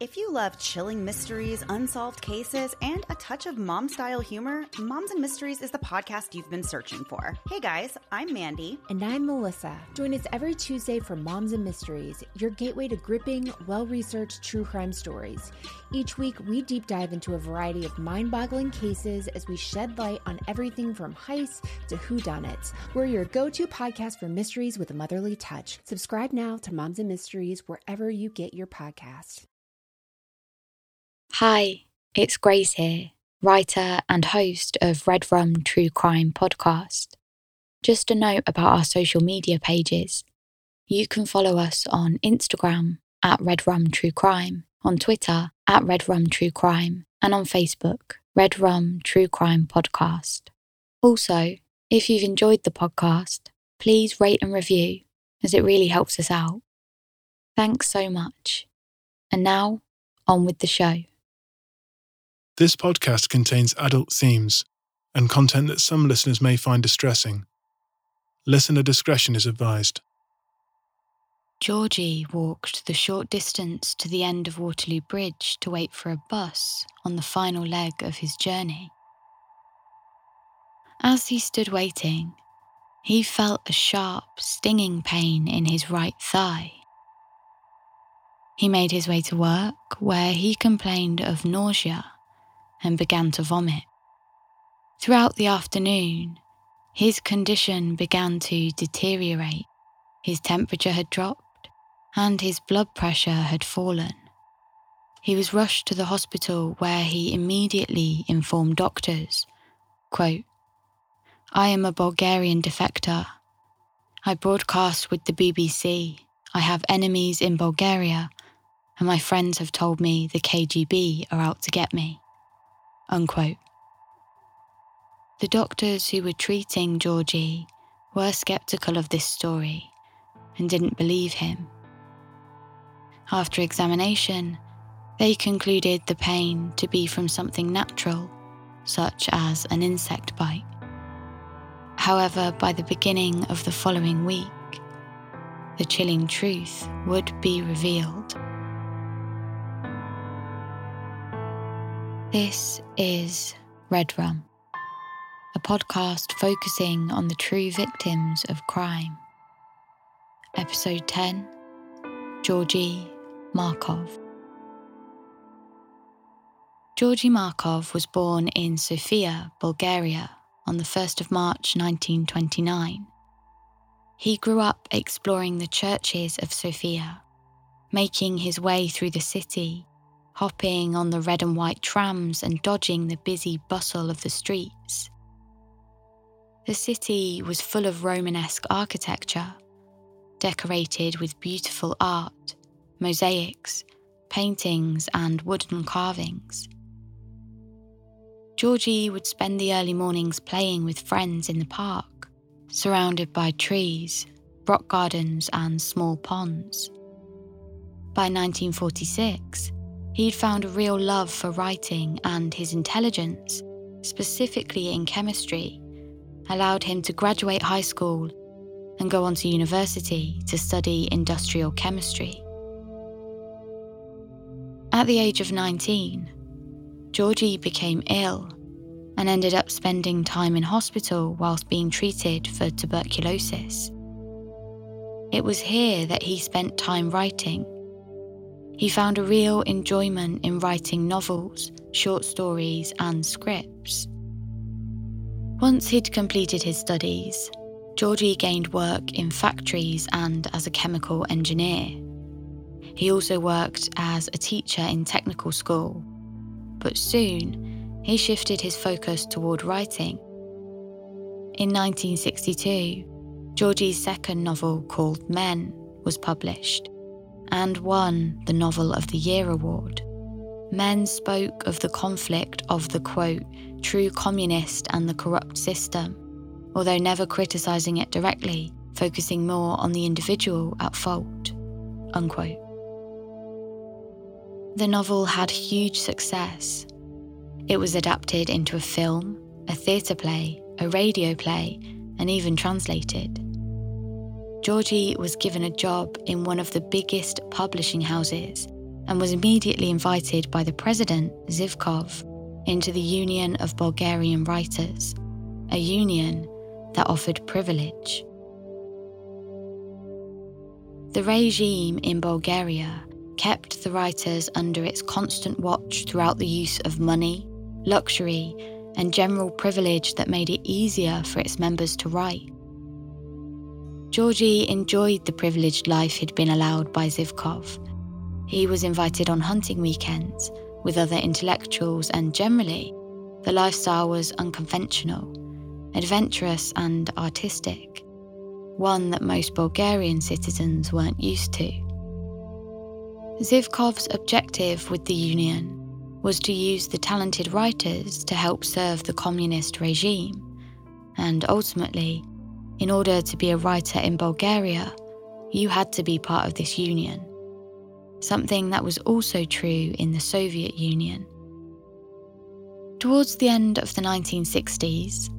If you love chilling mysteries, unsolved cases, and a touch of mom-style humor, Moms and Mysteries is the podcast you've been searching for. Hey guys, I'm Mandy. And I'm Melissa. Join us every Tuesday for Moms and Mysteries, your gateway to gripping, well-researched true crime stories. Each week, we deep dive into a variety of mind-boggling cases as we shed light on everything from heists to whodunits. We're your go-to podcast for mysteries with a motherly touch. Subscribe now to Moms and Mysteries wherever you get your podcasts. Hi, it's Grace here, writer and host of Red Rum True Crime Podcast. Just a note about our social media pages. You can follow us on Instagram at Red Rum True Crime, on Twitter at Red Rum True Crime, and on Facebook, Red Rum True Crime Podcast. Also, if you've enjoyed the podcast, please rate and review, as it really helps us out. Thanks so much. And now, on with the show. This podcast contains adult themes and content that some listeners may find distressing. Listener discretion is advised. Georgi walked the short distance to the end of Waterloo Bridge to wait for a bus on the final leg of his journey. As he stood waiting, he felt a sharp, stinging pain in his right thigh. He made his way to work, where he complained of nausea and began to vomit. Throughout the afternoon, his condition began to deteriorate. His temperature had dropped, and his blood pressure had fallen. He was rushed to the hospital, where he immediately informed doctors, quote, "I am a Bulgarian defector. I broadcast with the BBC. I have enemies in Bulgaria, and my friends have told me the KGB are out to get me." Unquote. The doctors who were treating Georgi were sceptical of this story and didn't believe him. After examination, they concluded the pain to be from something natural, such as an insect bite. However, by the beginning of the following week, the chilling truth would be revealed. This is Red Rum, a podcast focusing on the true victims of crime. Episode 10, Georgi Markov. Georgi Markov was born in Sofia, Bulgaria, on the 1st of March 1929. He grew up exploring the churches of Sofia, making his way through the city, hopping on the red and white trams and dodging the busy bustle of the streets. The city was full of Romanesque architecture, decorated with beautiful art, mosaics, paintings, and wooden carvings. Georgi would spend the early mornings playing with friends in the park, surrounded by trees, rock gardens, and small ponds. By 1946, he'd found a real love for writing, and his intelligence, specifically in chemistry, allowed him to graduate high school and go on to university to study industrial chemistry. At the age of 19, Georgi became ill and ended up spending time in hospital whilst being treated for tuberculosis. It was here that he spent time writing. He found a real enjoyment in writing novels, short stories, and scripts. Once he'd completed his studies, Georgi gained work in factories and as a chemical engineer. He also worked as a teacher in technical school, but soon he shifted his focus toward writing. In 1962, Georgi's second novel, called Men, was published and won the Novel of the Year award. Men spoke of the conflict of the, quote, true communist and the corrupt system, although never criticising it directly, focusing more on the individual at fault, unquote. The novel had huge success. It was adapted into a film, a theatre play, a radio play, and even translated. Georgi was given a job in one of the biggest publishing houses and was immediately invited by the president, Zivkov, into the Union of Bulgarian Writers, a union that offered privilege. The regime in Bulgaria kept the writers under its constant watch throughout the use of money, luxury, and general privilege that made it easier for its members to write. Georgi enjoyed the privileged life he'd been allowed by Zivkov. He was invited on hunting weekends with other intellectuals, and generally, the lifestyle was unconventional, adventurous and artistic, one that most Bulgarian citizens weren't used to. Zivkov's objective with the union was to use the talented writers to help serve the communist regime, and ultimately, in order to be a writer in Bulgaria, you had to be part of this union, something that was also true in the Soviet Union. Towards the end of the 1960s,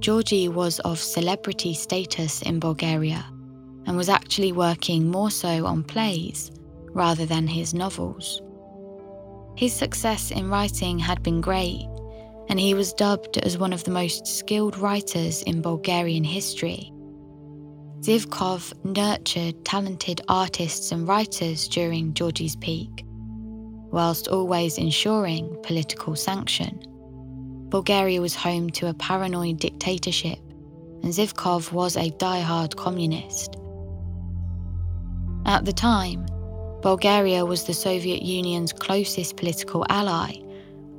Georgi was of celebrity status in Bulgaria and was actually working more so on plays rather than his novels. His success in writing had been great, and he was dubbed as one of the most skilled writers in Bulgarian history. Zivkov nurtured talented artists and writers during Georgi's peak, whilst always ensuring political sanction. Bulgaria was home to a paranoid dictatorship, and Zivkov was a die-hard communist. At the time, Bulgaria was the Soviet Union's closest political ally,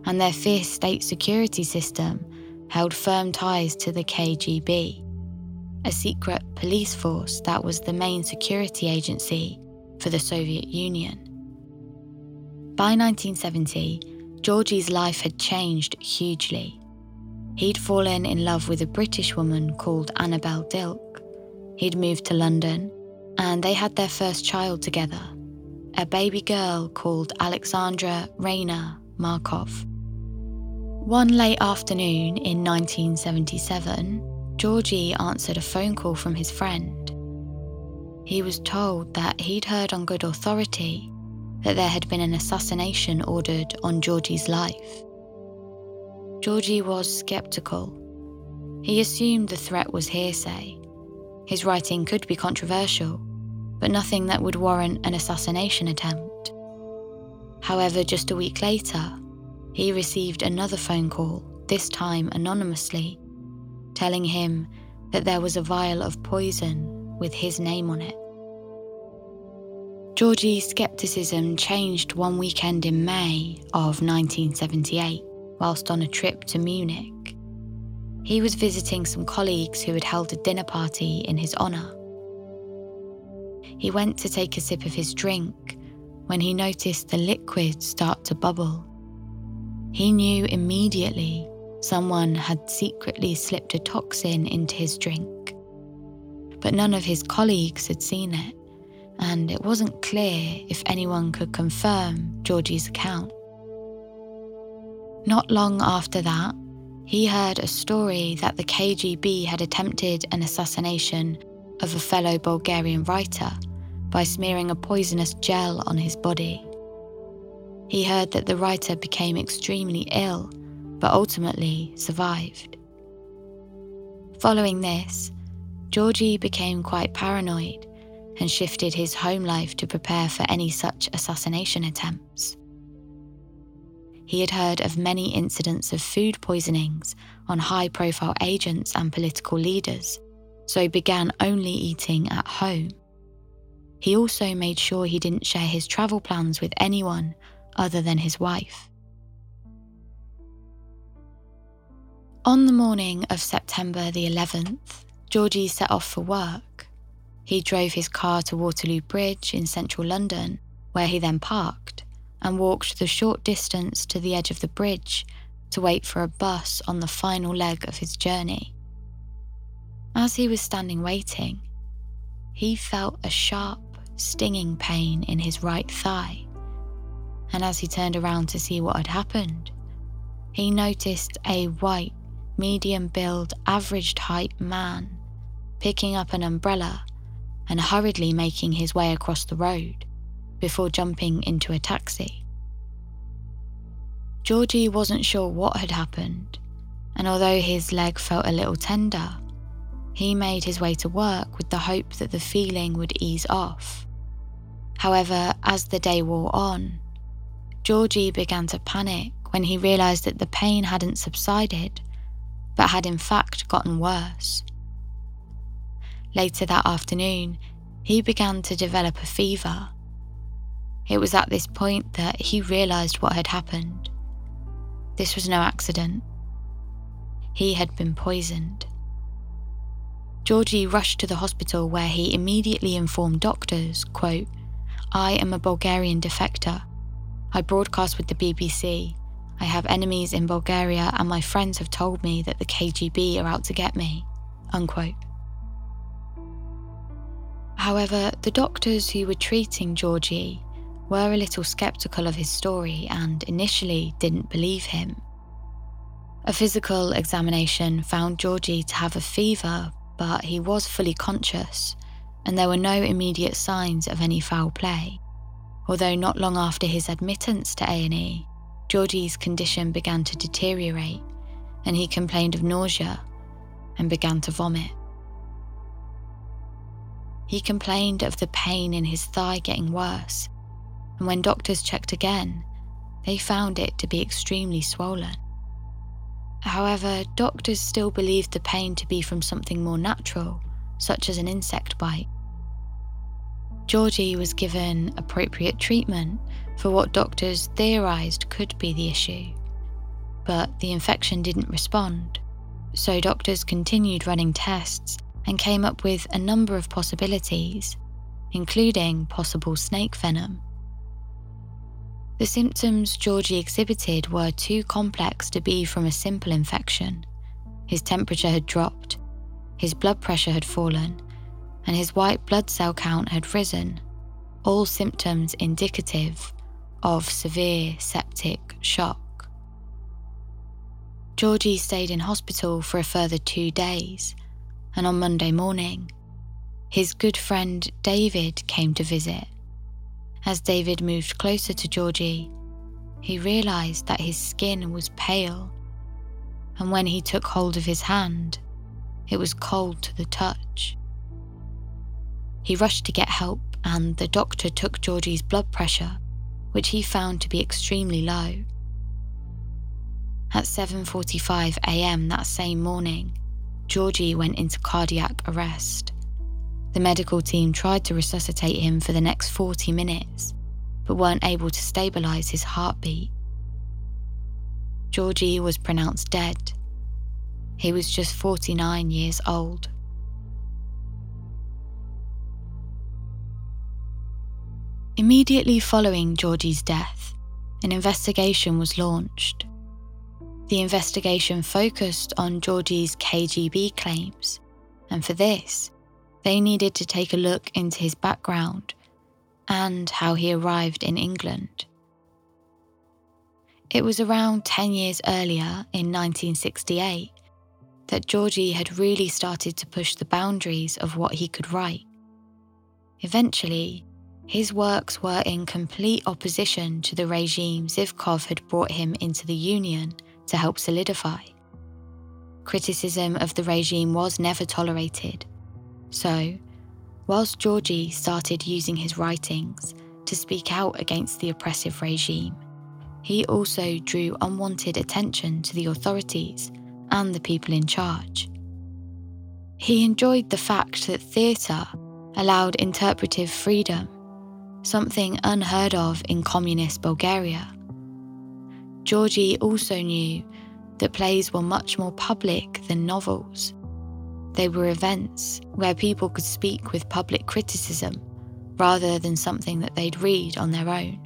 and their fierce state security system held firm ties to the KGB, a secret police force that was the main security agency for the Soviet Union. By 1970, Georgi's life had changed hugely. He'd fallen in love with a British woman called Annabel Dilke. He'd moved to London, and they had their first child together, a baby girl called Alexandra Raina Markov. One late afternoon in 1977, Georgi answered a phone call from his friend. He was told that he'd heard on good authority that there had been an assassination ordered on Georgi's life. Georgi was sceptical. He assumed the threat was hearsay. His writing could be controversial, but nothing that would warrant an assassination attempt. However, just a week later, he received another phone call, this time anonymously, telling him that there was a vial of poison with his name on it. Georgi's scepticism changed one weekend in May of 1978, whilst on a trip to Munich. He was visiting some colleagues who had held a dinner party in his honour. He went to take a sip of his drink when he noticed the liquid start to bubble. He knew immediately someone had secretly slipped a toxin into his drink, but none of his colleagues had seen it, and it wasn't clear if anyone could confirm Georgi's account. Not long after that, he heard a story that the KGB had attempted an assassination of a fellow Bulgarian writer by smearing a poisonous gel on his body. He heard that the writer became extremely ill, but ultimately survived. Following this, Georgi became quite paranoid and shifted his home life to prepare for any such assassination attempts. He had heard of many incidents of food poisonings on high-profile agents and political leaders, so began only eating at home. He also made sure he didn't share his travel plans with anyone other than his wife. On the morning of September the 11th, Georgi set off for work. He drove his car to Waterloo Bridge in central London, where he then parked, and walked the short distance to the edge of the bridge to wait for a bus on the final leg of his journey. As he was standing waiting, he felt a sharp, stinging pain in his right thigh, and as he turned around to see what had happened, he noticed a white, medium-build, average-height man picking up an umbrella and hurriedly making his way across the road before jumping into a taxi. Georgi wasn't sure what had happened, and although his leg felt a little tender, he made his way to work with the hope that the feeling would ease off. However, as the day wore on, Georgi began to panic when he realised that the pain hadn't subsided, but had in fact gotten worse. Later that afternoon, he began to develop a fever. It was at this point that he realised what had happened. This was no accident. He had been poisoned. Georgi rushed to the hospital where he immediately informed doctors, quote, "I am a Bulgarian defector. I broadcast with the BBC. I have enemies in Bulgaria and my friends have told me that the KGB are out to get me," unquote. However, the doctors who were treating Georgi were a little sceptical of his story and initially didn't believe him. A physical examination found Georgi to have a fever, but he was fully conscious and there were no immediate signs of any foul play. Although not long after his admittance to A&E, Georgi's condition began to deteriorate and he complained of nausea and began to vomit. He complained of the pain in his thigh getting worse, and when doctors checked again, they found it to be extremely swollen. However, doctors still believed the pain to be from something more natural, such as an insect bite. Georgi was given appropriate treatment for what doctors theorised could be the issue, but the infection didn't respond, so doctors continued running tests and came up with a number of possibilities, including possible snake venom. The symptoms Georgi exhibited were too complex to be from a simple infection. His temperature had dropped, his blood pressure had fallen, and his white blood cell count had risen, all symptoms indicative of severe septic shock. Georgi stayed in hospital for a further 2 days, and on Monday morning, his good friend David came to visit. As David moved closer to Georgi, he realised that his skin was pale, and when he took hold of his hand, it was cold to the touch. He rushed to get help, and the doctor took Georgi's blood pressure, which he found to be extremely low. At 7:45 a.m. that same morning, Georgi went into cardiac arrest. The medical team tried to resuscitate him for the next 40 minutes, but weren't able to stabilise his heartbeat. Georgi was pronounced dead. He was just 49 years old. Immediately following Georgi's death, an investigation was launched. The investigation focused on Georgi's KGB claims, and for this, they needed to take a look into his background and how he arrived in England. It was around 10 years earlier, in 1968, that Georgi had really started to push the boundaries of what he could write. Eventually, his works were in complete opposition to the regime Zivkov had brought him into the Union to help solidify. Criticism of the regime was never tolerated. So, whilst Georgi started using his writings to speak out against the oppressive regime, he also drew unwanted attention to the authorities and the people in charge. He enjoyed the fact that theatre allowed interpretive freedom, something unheard of in communist Bulgaria. Georgi also knew that plays were much more public than novels. They were events where people could speak with public criticism rather than something that they'd read on their own.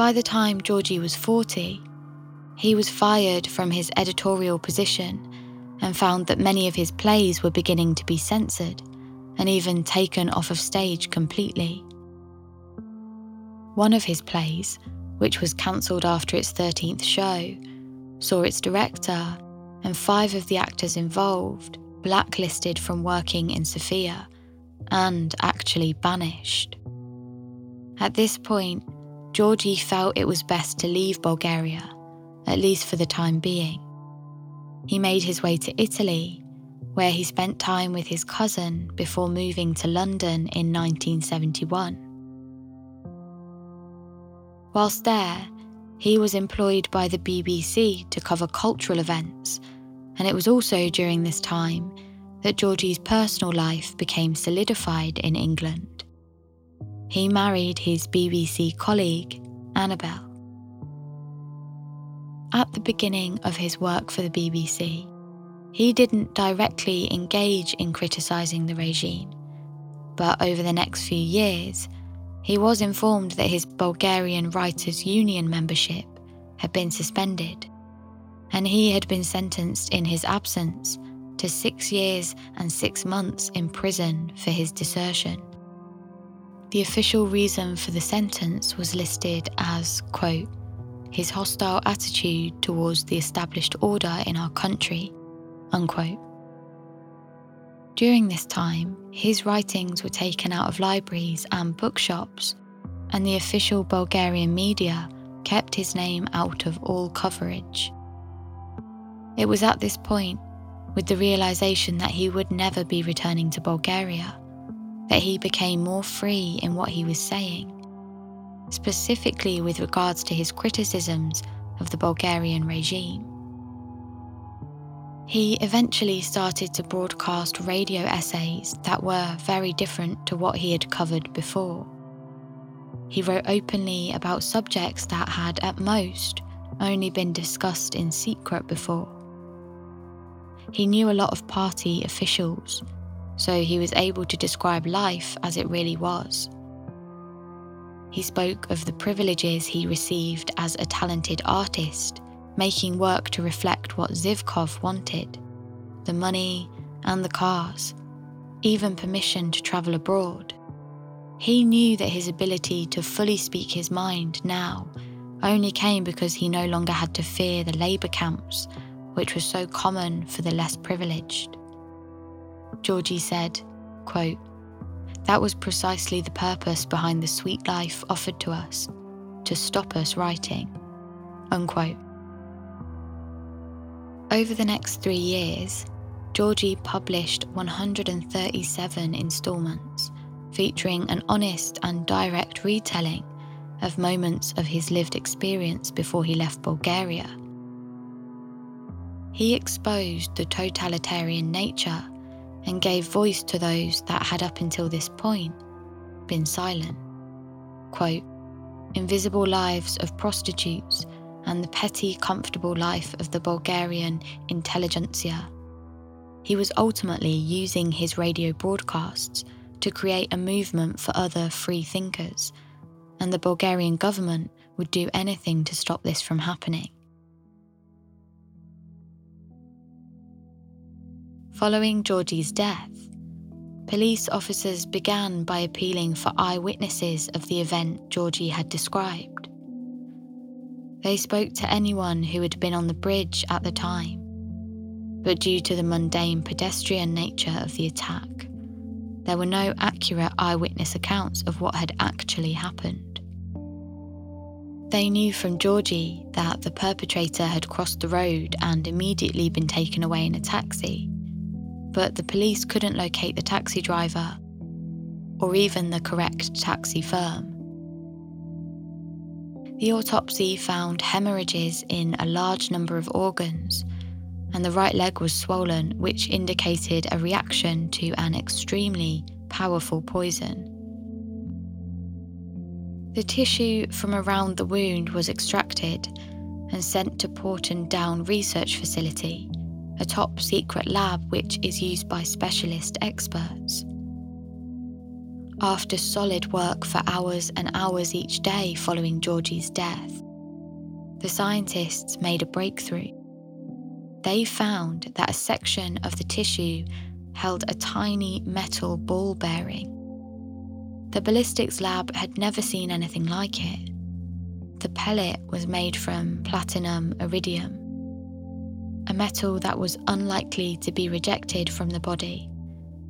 By the time Georgi was 40, he was fired from his editorial position and found that many of his plays were beginning to be censored and even taken off of stage completely. One of his plays, which was cancelled after its 13th show, saw its director and 5 of the actors involved blacklisted from working in Sofia and actually banished. At this point, Georgi felt it was best to leave Bulgaria, at least for the time being. He made his way to Italy, where he spent time with his cousin before moving to London in 1971. Whilst there, he was employed by the BBC to cover cultural events, and it was also during this time that Georgi's personal life became solidified in England. He married his BBC colleague, Annabel. At the beginning of his work for the BBC, he didn't directly engage in criticising the regime, but over the next few years, he was informed that his Bulgarian Writers' Union membership had been suspended, and he had been sentenced in his absence to 6 years and 6 months in prison for his desertion. The official reason for the sentence was listed as, quote, his hostile attitude towards the established order in our country, unquote. During this time, his writings were taken out of libraries and bookshops, and the official Bulgarian media kept his name out of all coverage. It was at this point, with the realisation that he would never be returning to Bulgaria, that he became more free in what he was saying, specifically with regards to his criticisms of the Bulgarian regime. He eventually started to broadcast radio essays that were very different to what he had covered before. He wrote openly about subjects that had, at most, only been discussed in secret before. He knew a lot of party officials, so he was able to describe life as it really was. He spoke of the privileges he received as a talented artist, making work to reflect what Zivkov wanted, the money and the cars, even permission to travel abroad. He knew that his ability to fully speak his mind now only came because he no longer had to fear the labour camps, which was so common for the less privileged. Georgi said, quote, that was precisely the purpose behind the sweet life offered to us, to stop us writing, unquote. Over the next 3 years, Georgi published 137 instalments, featuring an honest and direct retelling of moments of his lived experience before he left Bulgaria. He exposed the totalitarian nature and gave voice to those that had up until this point been silent. Quote, invisible lives of prostitutes and the petty, comfortable life of the Bulgarian intelligentsia. He was ultimately using his radio broadcasts to create a movement for other free thinkers, and the Bulgarian government would do anything to stop this from happening. Following Georgi's death, police officers began by appealing for eyewitnesses of the event Georgi had described. They spoke to anyone who had been on the bridge at the time, but due to the mundane pedestrian nature of the attack, there were no accurate eyewitness accounts of what had actually happened. They knew from Georgi that the perpetrator had crossed the road and immediately been taken away in a taxi, but the police couldn't locate the taxi driver or even the correct taxi firm. The autopsy found hemorrhages in a large number of organs, and the right leg was swollen, which indicated a reaction to an extremely powerful poison. The tissue from around the wound was extracted and sent to Porton Down Research Facility, a top-secret lab which is used by specialist experts. after solid work for hours and hours each day following Georgi's death, the scientists made a breakthrough. They found that a section of the tissue held a tiny metal ball bearing. The ballistics lab had never seen anything like it. The pellet was made from platinum iridium, a metal that was unlikely to be rejected from the body,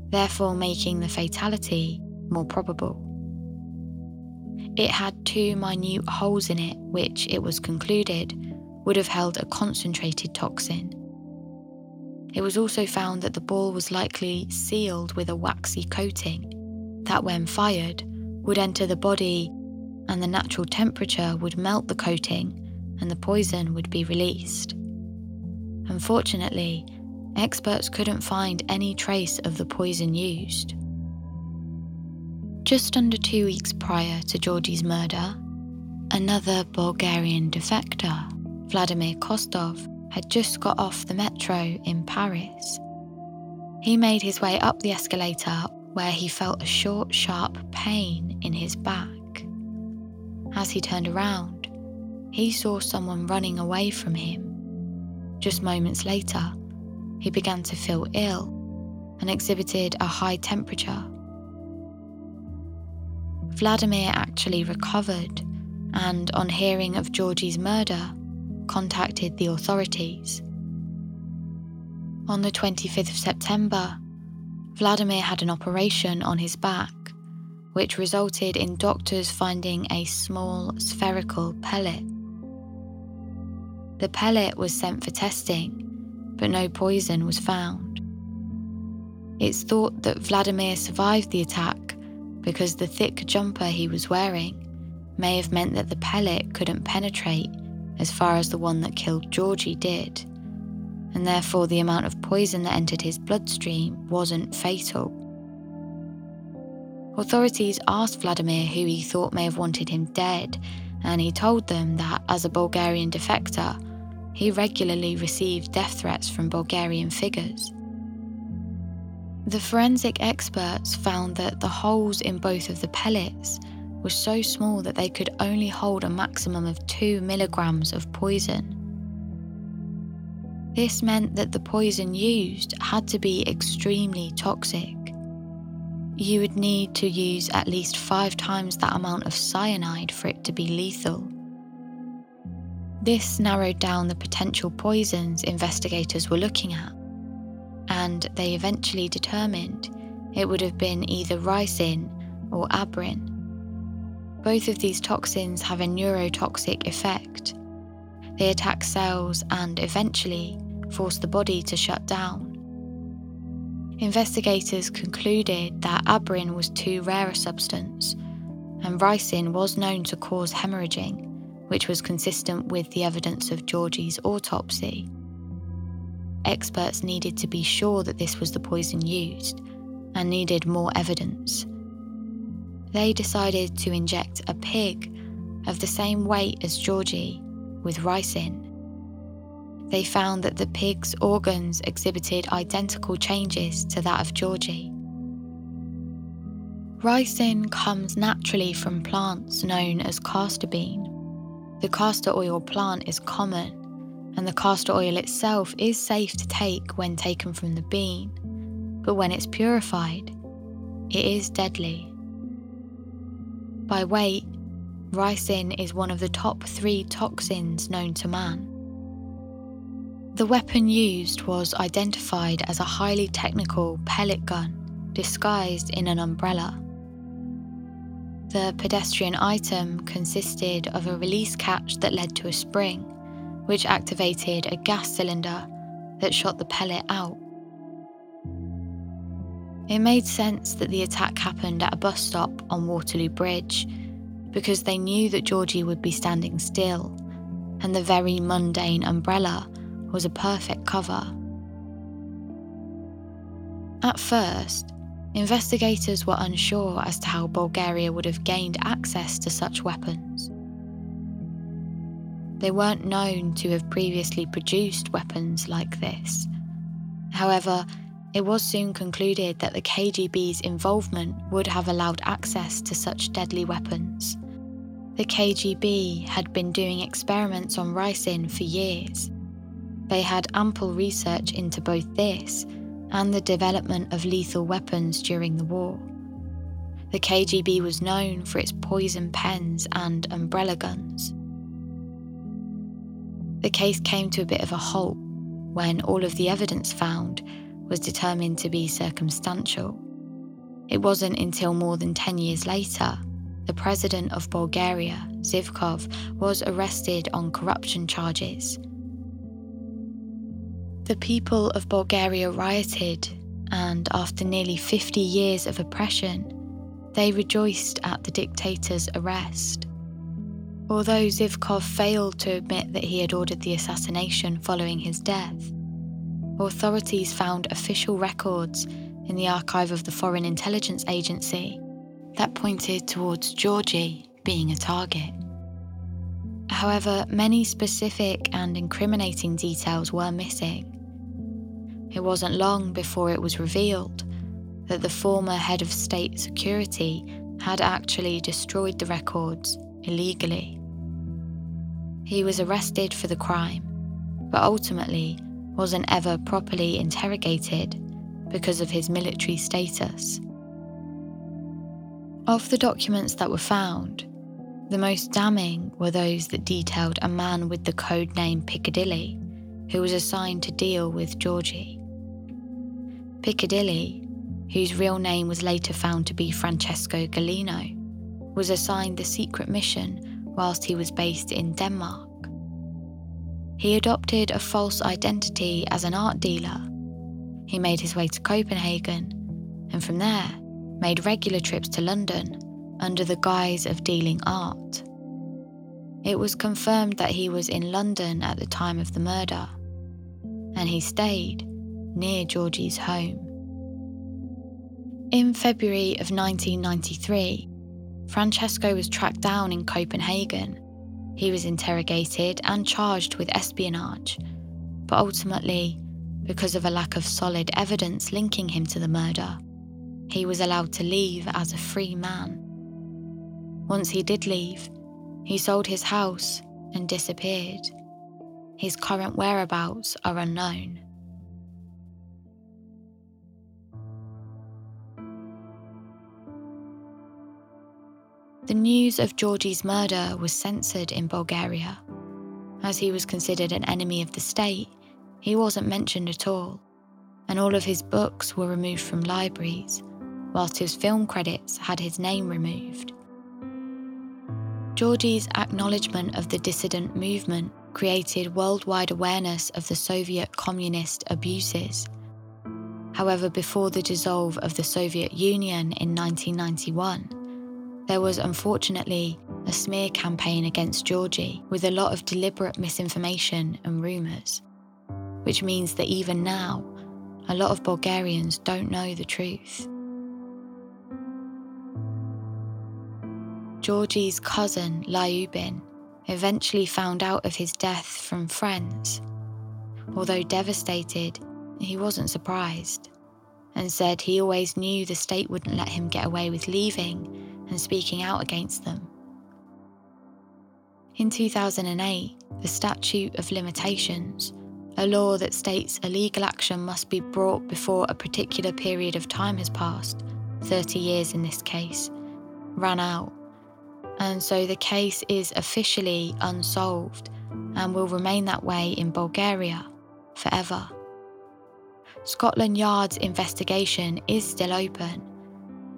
therefore making the fatality more probable. It had two minute holes in it, which it was concluded would have held a concentrated toxin. It was also found that the ball was likely sealed with a waxy coating that, when fired, would enter the body and the natural temperature would melt the coating and the poison would be released. Unfortunately, experts couldn't find any trace of the poison used. Just under 2 weeks prior to Georgi's murder, another Bulgarian defector, Vladimir Kostov, had just got off the metro in Paris. He made his way up the escalator where he felt a short, sharp pain in his back. As he turned around, he saw someone running away from him. Just moments later, he began to feel ill and exhibited a high temperature. Vladimir actually recovered and, on hearing of Georgi's murder, contacted the authorities. On the 25th of September, Vladimir had an operation on his back, which resulted in doctors finding a small spherical pellet. The pellet was sent for testing, but no poison was found. It's thought that Vladimir survived the attack because the thick jumper he was wearing may have meant that the pellet couldn't penetrate as far as the one that killed Georgie did, and therefore the amount of poison that entered his bloodstream wasn't fatal. Authorities asked Vladimir who he thought may have wanted him dead, and he told them that, as a Bulgarian defector, he regularly received death threats from Bulgarian figures. The forensic experts found that the holes in both of the pellets were so small that they could only hold a maximum of 2 milligrams of poison. This meant that the poison used had to be extremely toxic. You would need to use at least 5 times that amount of cyanide for it to be lethal. This narrowed down the potential poisons investigators were looking at, and they eventually determined it would have been either ricin or abrin. Both of these toxins have a neurotoxic effect. They attack cells and eventually force the body to shut down. Investigators concluded that abrin was too rare a substance, and ricin was known to cause hemorrhaging, which was consistent with the evidence of Georgie's autopsy. Experts needed to be sure that this was the poison used, and needed more evidence. They decided to inject a pig of the same weight as Georgie with ricin. They found that the pig's organs exhibited identical changes to that of Georgie. Ricin comes naturally from plants known as castor bean. The castor oil plant is common, and the castor oil itself is safe to take when taken from the bean, but when it's purified, it is deadly. By weight, ricin is one of the top 3 toxins known to man. The weapon used was identified as a highly technical pellet gun disguised in an umbrella. The pedestrian item consisted of a release catch that led to a spring, which activated a gas cylinder that shot the pellet out. It made sense that the attack happened at a bus stop on Waterloo Bridge, because they knew that Georgie would be standing still, and the very mundane umbrella was a perfect cover. At first, investigators were unsure as to how Bulgaria would have gained access to such weapons. They weren't known to have previously produced weapons like this. However, It was soon concluded that the KGB's involvement would have allowed access to such deadly weapons. The KGB had been doing experiments on ricin for years. They had ample research into both this and the development of lethal weapons during the war. The KGB was known for its poison pens and umbrella guns. The case came to a bit of a halt when all of the evidence found was determined to be circumstantial. It wasn't until more than 10 years later the president of Bulgaria, Zivkov, was arrested on corruption charges. The people of Bulgaria rioted, and after nearly 50 years of oppression, they rejoiced at the dictator's arrest. Although Zivkov failed to admit that he had ordered the assassination following his death, authorities found official records in the archive of the Foreign Intelligence Agency that pointed towards Georgi being a target. However, many specific and incriminating details were missing. It wasn't long before it was revealed that the former head of state security had actually destroyed the records illegally. He was arrested for the crime, but ultimately wasn't ever properly interrogated because of his military status. Of the documents that were found, the most damning were those that detailed a man with the code name Piccadilly, who was assigned to deal with Georgi. Piccadilly, whose real name was later found to be Francesco Gallino, was assigned the secret mission whilst he was based in Denmark. He adopted a false identity as an art dealer. He made his way to Copenhagen, and from there, made regular trips to London under the guise of dealing art. It was confirmed that he was in London at the time of the murder, and he stayed near Georgi's home. In February of 1993, Francesco was tracked down in Copenhagen. He was interrogated and charged with espionage, but ultimately, because of a lack of solid evidence linking him to the murder, he was allowed to leave as a free man. Once he did leave, he sold his house and disappeared. His current whereabouts are unknown. The news of Georgi's murder was censored in Bulgaria. As he was considered an enemy of the state, he wasn't mentioned at all, and all of his books were removed from libraries, whilst his film credits had his name removed. Georgi's acknowledgement of the dissident movement created worldwide awareness of the Soviet communist abuses. However, before the dissolve of the Soviet Union in 1991, there was unfortunately a smear campaign against Georgi with a lot of deliberate misinformation and rumours, which means that even now, a lot of Bulgarians don't know the truth. Georgi's cousin, Lyubin, eventually found out of his death from friends. Although devastated, he wasn't surprised, and said he always knew the state wouldn't let him get away with leaving and speaking out against them. In 2008, the Statute of Limitations, a law that states a legal action must be brought before a particular period of time has passed, 30 years in this case, ran out, and so the case is officially unsolved and will remain that way in Bulgaria forever. Scotland Yard's investigation is still open.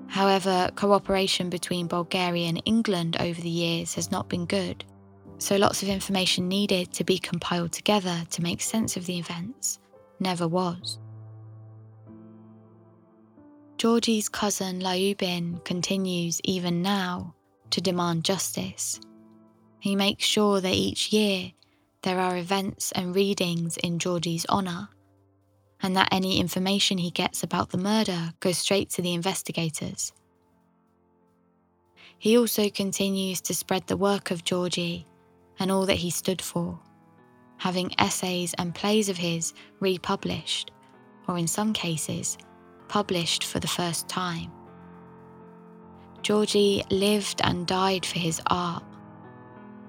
However, cooperation between Bulgaria and England over the years has not been good, so lots of information needed to be compiled together to make sense of the events never was. Georgi's cousin Lyubin continues even now to demand justice. He makes sure that each year there are events and readings in Georgi's honour, and that any information he gets about the murder goes straight to the investigators. He also continues to spread the work of Georgi and all that he stood for, having essays and plays of his republished, or in some cases, published for the first time. Georgi lived and died for his art.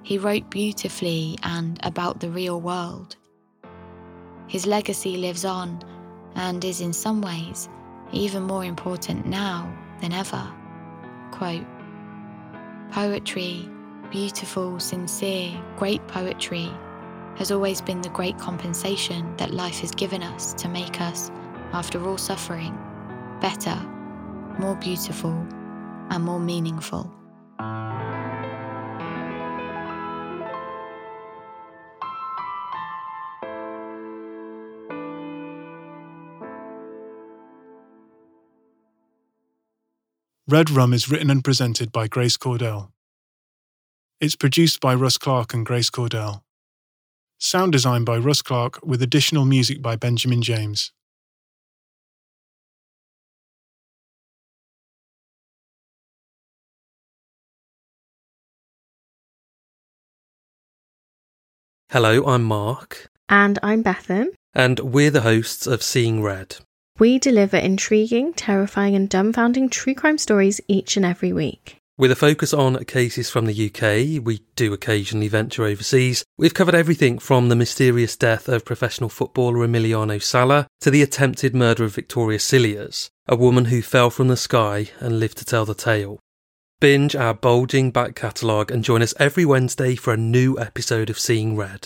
He wrote beautifully and about the real world. His legacy lives on and is in some ways even more important now than ever. Quote, "Poetry, beautiful, sincere, great poetry, has always been the great compensation that life has given us to make us, after all suffering, better, more beautiful, and more meaningful." Red Rum is written and presented by Grace Cordell. It's produced by Russ Clark and Grace Cordell. Sound design by Russ Clark with additional music by Benjamin James. Hello, I'm Mark. And I'm Bethan. And we're the hosts of Seeing Red. We deliver intriguing, terrifying and dumbfounding true crime stories each and every week. With a focus on cases from the UK, we do occasionally venture overseas. We've covered everything from the mysterious death of professional footballer Emiliano Sala to the attempted murder of Victoria Cilliers, a woman who fell from the sky and lived to tell the tale. Binge our bulging back catalogue and join us every Wednesday for a new episode of Seeing Red.